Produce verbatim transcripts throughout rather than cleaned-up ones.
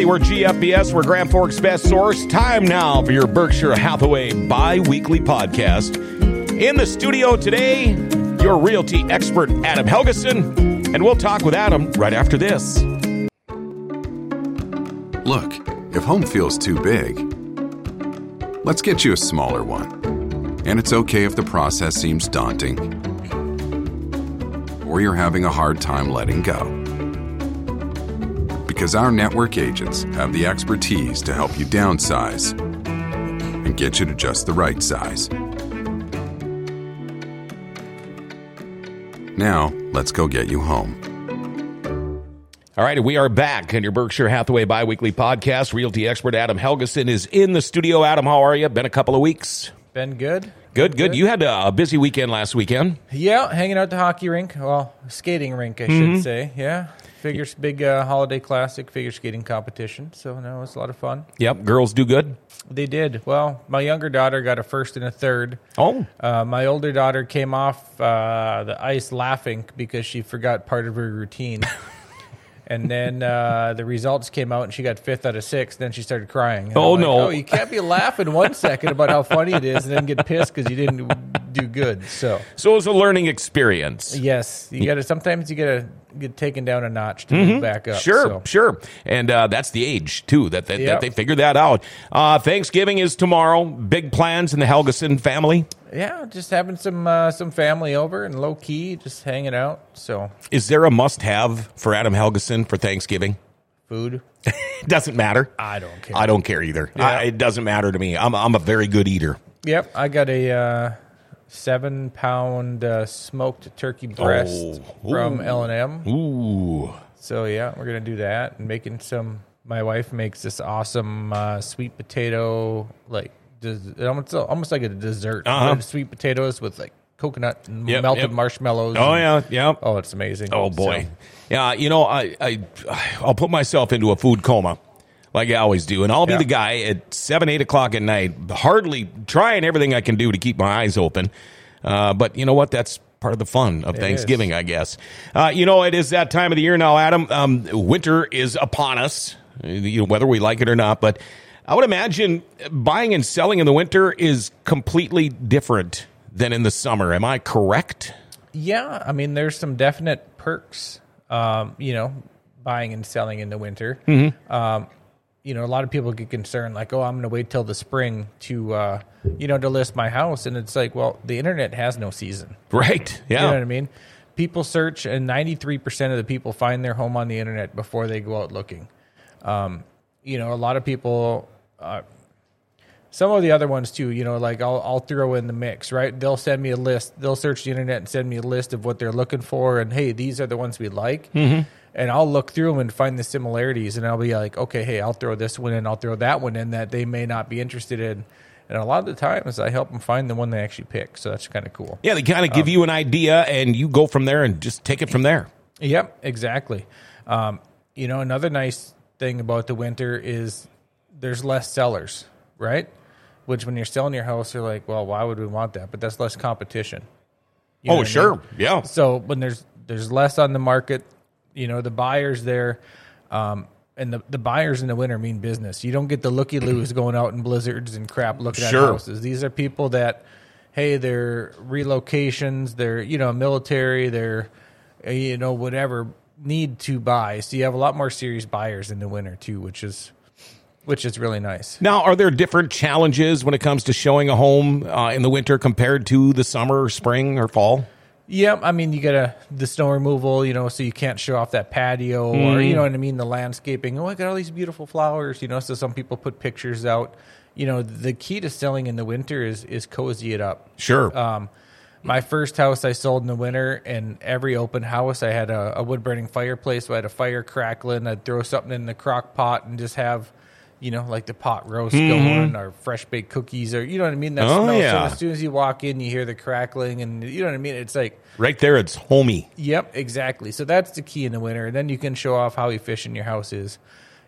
Money. We're G F B S. We're Grand Forks' best source. Time now for your Berkshire Hathaway bi-weekly podcast. In the studio today, your realty expert, Adam Helgeson, and we'll talk with Adam right after this. Look, if home feels too big, let's get you a smaller one. And it's okay if the process seems daunting or you're having a hard time letting go. Because our network agents have the expertise to help you downsize and get you to just the right size. Now, let's go get you home. All right, we are back on your Berkshire Hathaway Biweekly podcast. Realty expert Adam Helgeson is in the studio. Adam, how are you? Been a couple of weeks. Been good. Good, good. You had a busy weekend last weekend. Yeah, hanging out at the hockey rink. Well, skating rink, I mm-hmm. should say. Yeah. Figures, big uh, holiday classic figure skating competition. So, no, it was a lot of fun. Yep. Girls do good? They did. Well, my younger daughter got a first and a third. Oh. Uh, my older daughter came off uh, the ice laughing because she forgot part of her routine. And then uh, the results came out, and she got fifth out of six. Then she started crying. And oh, like, no. Oh, you can't be laughing one second about how funny it is and then get pissed because you didn't do good. So so it was a learning experience. Yes. you gotta. Sometimes you got to get taken down a notch to mm-hmm. move back up. Sure, so. sure. And uh, that's the age, too, that they, yep. that they figured that out. Uh, Thanksgiving is tomorrow. Big plans in the Helgeson family? Yeah, just having some uh, some family over and low key, just hanging out. So, is there a must have for Adam Helgeson for Thanksgiving? Food. Doesn't matter. I don't care. I don't care either. Yeah. I, it doesn't matter to me. I'm I'm a very good eater. Yep, I got a uh, seven pound uh, smoked turkey breast oh. from L and M. Ooh. So yeah, we're gonna do that and making some. My wife makes this awesome uh, sweet potato like. Almost, almost like a dessert. Uh-huh. Sweet potatoes with like coconut and yep, melted yep. marshmallows. Oh, and, yeah, yeah. Oh, it's amazing. Oh, boy. So. Yeah, you know, I, I, I'll put myself into a food coma like I always do, and I'll be yeah. the guy at seven, eight o'clock at night, hardly trying everything I can do to keep my eyes open. Uh, but you know what? That's part of the fun of it Thanksgiving, is. I guess. Uh, you know, it is that time of the year now, Adam. Um, winter is upon us, you know, whether we like it or not, but I would imagine buying and selling in the winter is completely different than in the summer. Am I correct? Yeah. I mean, there's some definite perks, um, you know, buying and selling in the winter. Mm-hmm. Um, you know, a lot of people get concerned like, oh, I'm going to wait till the spring to, uh, you know, to list my house. And it's like, well, the internet has no season. Right. Yeah. You know what I mean? People search and ninety-three percent of the people find their home on the internet before they go out looking. Um, you know, a lot of people... Uh, some of the other ones too, you know, like I'll, I'll throw in the mix, right? They'll send me a list. They'll search the internet and send me a list of what they're looking for. And hey, these are the ones we like. Mm-hmm. And I'll look through them and find the similarities. And I'll be like, okay, hey, I'll throw this one in. I'll throw that one in that they may not be interested in. And a lot of the times I help them find the one they actually pick. So that's kind of cool. Yeah. They kind of give um, you an idea and you go from there and just take it from there. Yep, exactly. Um, you know, another nice thing about the winter is, there's less sellers, right? Which when you're selling your house, you're like, well, why would we want that? But that's less competition. You know oh, sure. I mean? Yeah. So when there's there's less on the market, you know, the buyers there, um, and the, the buyers in the winter mean business. You don't get the looky-loos going out in blizzards and crap looking sure. at houses. These are people that, hey, they're relocations, they're, you know, military, they're, you know, whatever, need to buy. So you have a lot more serious buyers in the winter too, which is... Which is really nice. Now, are there different challenges when it comes to showing a home uh, in the winter compared to the summer, or spring, or fall? Yeah, I mean, you got the snow removal, you know, so you can't show off that patio mm. or, you know what I mean, the landscaping. Oh, I got all these beautiful flowers, you know, so some people put pictures out. You know, the key to selling in the winter is is cozy it up. Sure. Um, my first house I sold in the winter, and every open house I had a, a wood-burning fireplace, so I had a fire crackling. I'd throw something in the crock pot and just have... You know, like the pot roast mm-hmm. going or fresh baked cookies or, you know what I mean? That oh, smells. Yeah. So as soon as you walk in, you hear the crackling and, you know what I mean? It's like... Right there, it's homey. Yep, exactly. So that's the key in the winter. And then you can show off how efficient your house is.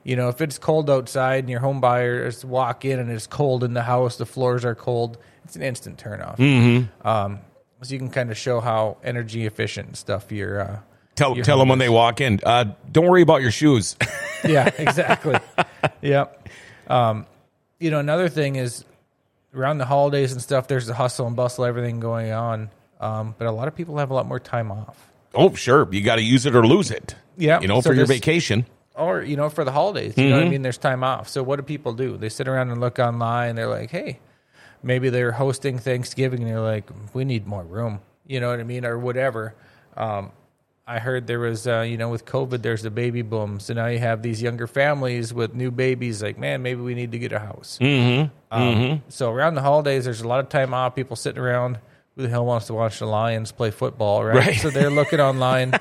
You know, if it's cold outside and your home buyers walk in and it's cold in the house, the floors are cold, it's an instant turnoff. Mm-hmm. Um, so you can kind of show how energy efficient stuff you're... Uh, Tell tell them when they walk in, uh, don't worry about your shoes. Yeah, exactly. Yep. Um, you know, another thing is around the holidays and stuff, there's the hustle and bustle, everything going on. Um, but a lot of people have a lot more time off. Oh, sure. You got to use it or lose it. Yeah. You know, so for your vacation. Or, you know, for the holidays. You mm-hmm. know what I mean? There's time off. So what do people do? They sit around and look online. They're like, hey, maybe they're hosting Thanksgiving. And they're like, we need more room. You know what I mean? Or whatever. Um, I heard there was, uh, you know, with COVID, there's the baby boom. So now you have these younger families with new babies like, man, maybe we need to get a house. Mm-hmm. Um, mm-hmm. So around the holidays, there's a lot of time off, people sitting around. Who the hell wants to watch the Lions play football, right? right. So they're looking online.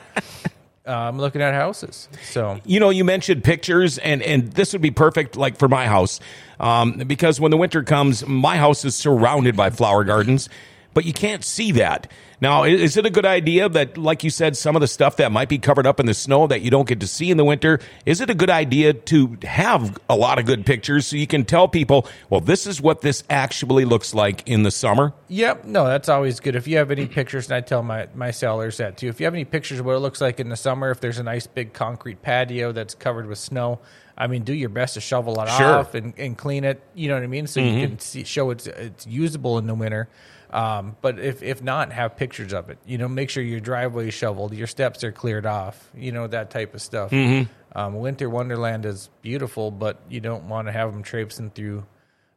I'm um, looking at houses. So you know, you mentioned pictures, and, and this would be perfect, like for my house, um, because when the winter comes, my house is surrounded by flower gardens, but you can't see that. Now, is it a good idea that, like you said, some of the stuff that might be covered up in the snow that you don't get to see in the winter, is it a good idea to have a lot of good pictures so you can tell people, well, this is what this actually looks like in the summer? Yep. No, that's always good. If you have any pictures, and I tell my, my sellers that too, if you have any pictures of what it looks like in the summer, if there's a nice big concrete patio that's covered with snow, I mean, do your best to shovel it sure. off and, and clean it, you know what I mean? So mm-hmm. you can see, show it's, it's usable in the winter. Um, but if, if not, have pictures of it, you know, make sure your driveway is shoveled, your steps are cleared off, you know, that type of stuff. Mm-hmm. Um, winter wonderland is beautiful, but you don't want to have them traipsing through,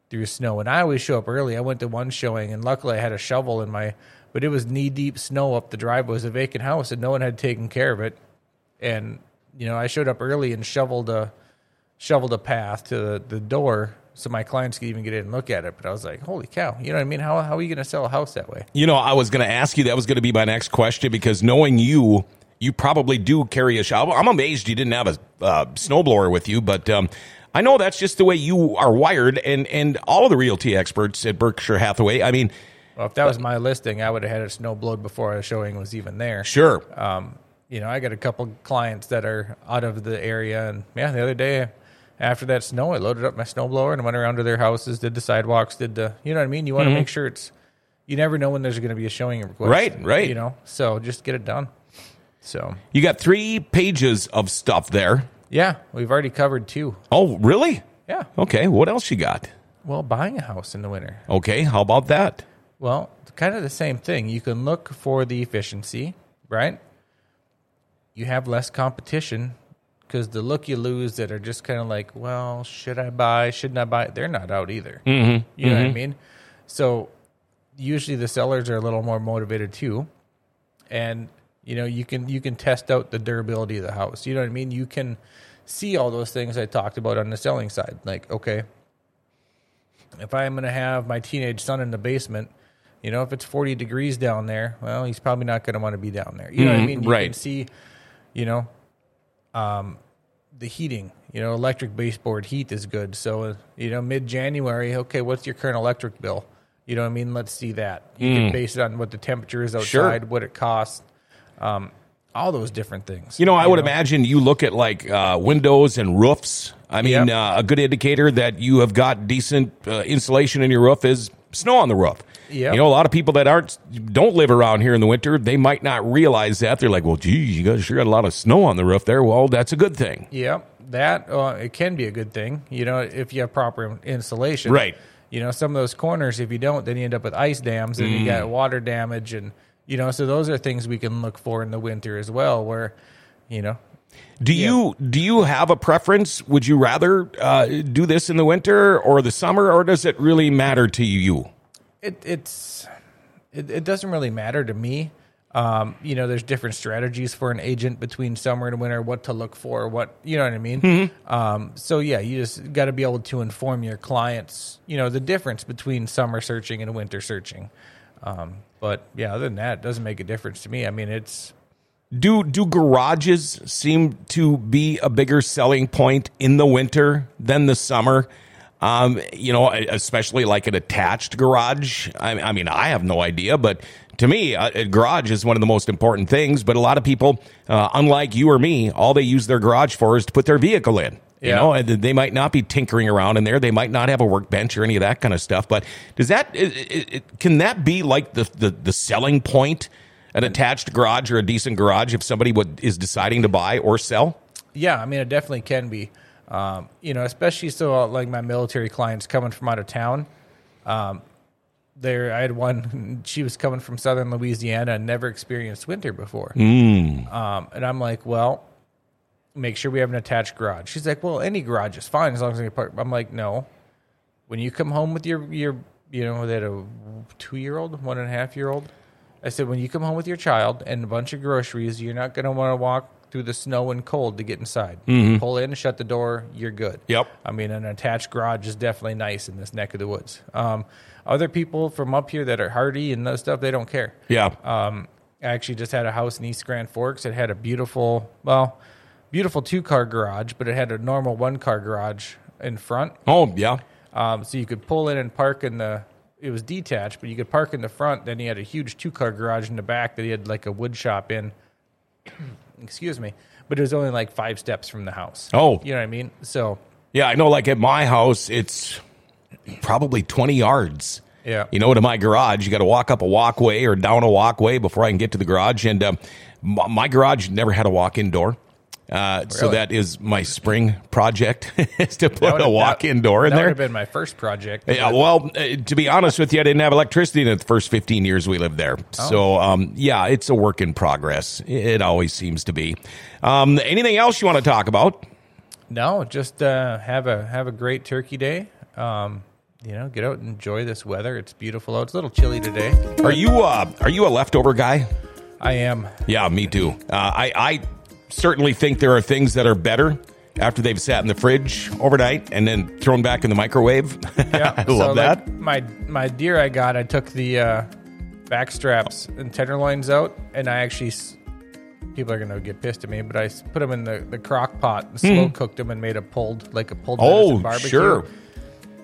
through snow. And I always show up early. I went to one showing and luckily I had a shovel in my, but it was knee deep snow up the driveway. It was a vacant house and no one had taken care of it. And, you know, I showed up early and shoveled a, shoveled a path to the, the door, so my clients could even get in and look at it. But I was like, holy cow, you know what I mean? How how are you going to sell a house that way? You know, I was going to ask you, that was going to be my next question, because knowing you, you probably do carry a shovel. I'm amazed you didn't have a uh, snowblower with you, but um, I know that's just the way you are wired, and, and all of the realty experts at Berkshire Hathaway, I mean. Well, if that was my listing, I would have had a snowblower before a showing was even there. Sure. Um, you know, I got a couple clients that are out of the area, and yeah, the other day, after that snow, I loaded up my snowblower and went around to their houses, did the sidewalks, did the, you know what I mean? You want mm-hmm. to make sure it's, you never know when there's going to be a showing request. Right, right. You know, so just get it done. So you got three pages of stuff there. Yeah, we've already covered two. Oh, really? Yeah. Okay, what else you got? Well, buying a house in the winter. Okay, how about that? Well, kind of the same thing. You can look for the efficiency, right? You have less competition. Because the look you lose that are just kind of like, well, should I buy? Shouldn't I buy? They're not out either. Mm-hmm. You know mm-hmm. what I mean? So usually the sellers are a little more motivated too. And, you know, you can you can test out the durability of the house. You know what I mean? You can see all those things I talked about on the selling side. Like, okay, if I'm going to have my teenage son in the basement, you know, if it's forty degrees down there, well, he's probably not going to want to be down there. You mm-hmm. know what I mean? You right. can see, you know. Um, the heating, you know, electric baseboard heat is good. So, uh, you know, mid-January, okay, what's your current electric bill? You know what I mean? Let's see that. You mm. can base it on what the temperature is outside, sure. what it costs, um, all those different things. You know, I you would know? imagine you look at, like, uh, windows and roofs. I mean, yep. uh, a good indicator that you have got decent uh, insulation in your roof is snow on the roof. Yep. You know, a lot of people that aren't don't live around here in the winter, they might not realize that. They're like, well, gee, you guys sure got a lot of snow on the roof there. Well, that's a good thing. Yeah, that uh, it can be a good thing, you know, if you have proper insulation. Right. You know, some of those corners, if you don't, then you end up with ice dams and mm. you got water damage. And, you know, so those are things we can look for in the winter as well where, you know. Do yeah. you do you have a preference? Would you rather uh, do this in the winter or the summer, or does it really matter to you? It it's it, it doesn't really matter to me. Um, you know, there's different strategies for an agent between summer and winter, what to look for, what, you know what I mean? Mm-hmm. Um, so, yeah, you just got to be able to inform your clients, you know, the difference between summer searching and winter searching. Um, but, yeah, other than that, it doesn't make a difference to me. I mean, it's... Do do garages seem to be a bigger selling point in the winter than the summer? Um, you know, especially like an attached garage. I, I mean, I have no idea, but to me, a, a garage is one of the most important things. But a lot of people, uh, unlike you or me, all they use their garage for is to put their vehicle in. You yeah. know, and they might not be tinkering around in there. They might not have a workbench or any of that kind of stuff. But does that it, it, can that be like the the, the selling point? an attached garage or a decent garage if somebody would, is deciding to buy or sell? Yeah, I mean, it definitely can be. Um, you know, especially so like my military clients coming from out of town. Um, there, I had one, she was coming from southern Louisiana and never experienced winter before. Mm. Um, and I'm like, well, make sure we have an attached garage. She's like, well, any garage is fine as long as we park. I'm like, no. When you come home with your, your you know, they had a two-year-old, one-and-a-half-year-old. I said, when you come home with your child and a bunch of groceries, you're not going to want to walk through the snow and cold to get inside. Mm-hmm. Pull in, shut the door, you're good. Yep. I mean, an attached garage is definitely nice in this neck of the woods. Um, other people from up here that are hardy and that stuff, they don't care. Yeah. Um, I actually just had a house in East Grand Forks. It had a beautiful, well, beautiful two-car garage, but it had a normal one-car garage in front. Oh, yeah. Um, so you could pull in and park in the, it was detached, but you could park in the front. Then he had a huge two-car garage in the back that he had like a wood shop in. Excuse me, but it was only like five steps from the house. Oh. You know what I mean? So. Yeah, I know like at my house, it's probably twenty yards. Yeah. You know, to my garage, you got to walk up a walkway or down a walkway before I can get to the garage. And uh, my garage never had a walk-in door. Uh, really? So that is my spring project is to put a walk-in door in there. That would have been my first project. Yeah, well, uh, to be honest with you, I didn't have electricity in the first fifteen years we lived there. Oh. So, um, yeah, it's a work in progress. It always seems to be. Um, anything else you want to talk about? No, just uh, have a have a great turkey day. Um, you know, get out and enjoy this weather. It's beautiful out. It's a little chilly today. Are you uh, are you a leftover guy? I am. Yeah, me too. Uh, I. I certainly think there are things that are better after they've sat in the fridge overnight and then thrown back in the microwave. Yeah, I love so that. My my deer I got, I took the uh, back straps and tenderloins out, and I actually, people are going to get pissed at me, but I put them in the, the crock pot and slow mm. cooked them and made a pulled, like a pulled venison oh, barbecue. Sure.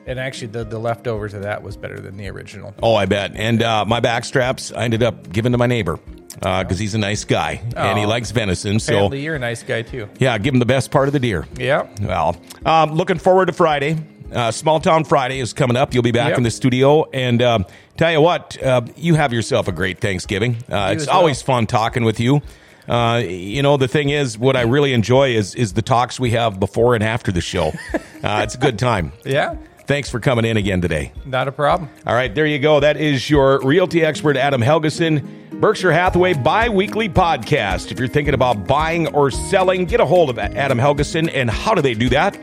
And actually, the, the leftovers of that was better than the original. Oh, I bet. And uh, my back straps, I ended up giving to my neighbor. Because uh, he's a nice guy, oh, and he likes venison. So apparently you're a nice guy, too. Yeah, give him the best part of the deer. Yeah. Well, um, looking forward to Friday. Uh, Small Town Friday is coming up. You'll be back yep. in the studio. And um, tell you what, uh, you have yourself a great Thanksgiving. Uh, it's always well. fun talking with you. Uh, you know, the thing is, what I really enjoy is is the talks we have before and after the show. uh, it's a good time. Yeah. Thanks for coming in again today. Not a problem. All right, there you go. That is your realty expert, Adam Helgeson, Berkshire Hathaway Biweekly Podcast. If you're thinking about buying or selling, get a hold of Adam Helgeson. And how do they do that?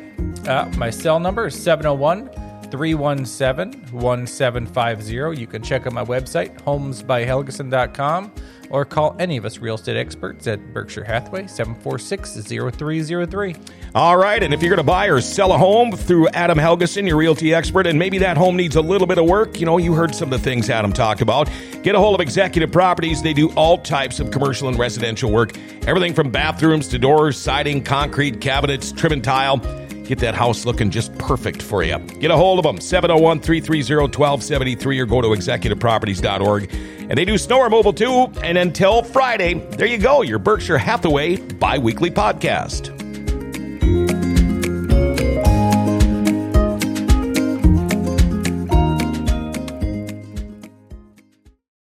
Uh, my cell number is seven oh one, three one seven, one seven five zero. You can check out my website, homes by helgeson dot com, or call any of us real estate experts at Berkshire Hathaway, seven four six, zero three zero three. All right, and if you're going to buy or sell a home through Adam Helgeson, your realty expert, and maybe that home needs a little bit of work, you know, you heard some of the things Adam talked about. Get a hold of Executive Properties. They do all types of commercial and residential work, everything from bathrooms to doors, siding, concrete, cabinets, trim and tile. Get that house looking just perfect for you. Get a hold of them, seven oh one, three three zero, one two seven three, or go to executive properties dot org. And they do snow removal, too. And until Friday, there you go, your Berkshire Hathaway Biweekly Podcast.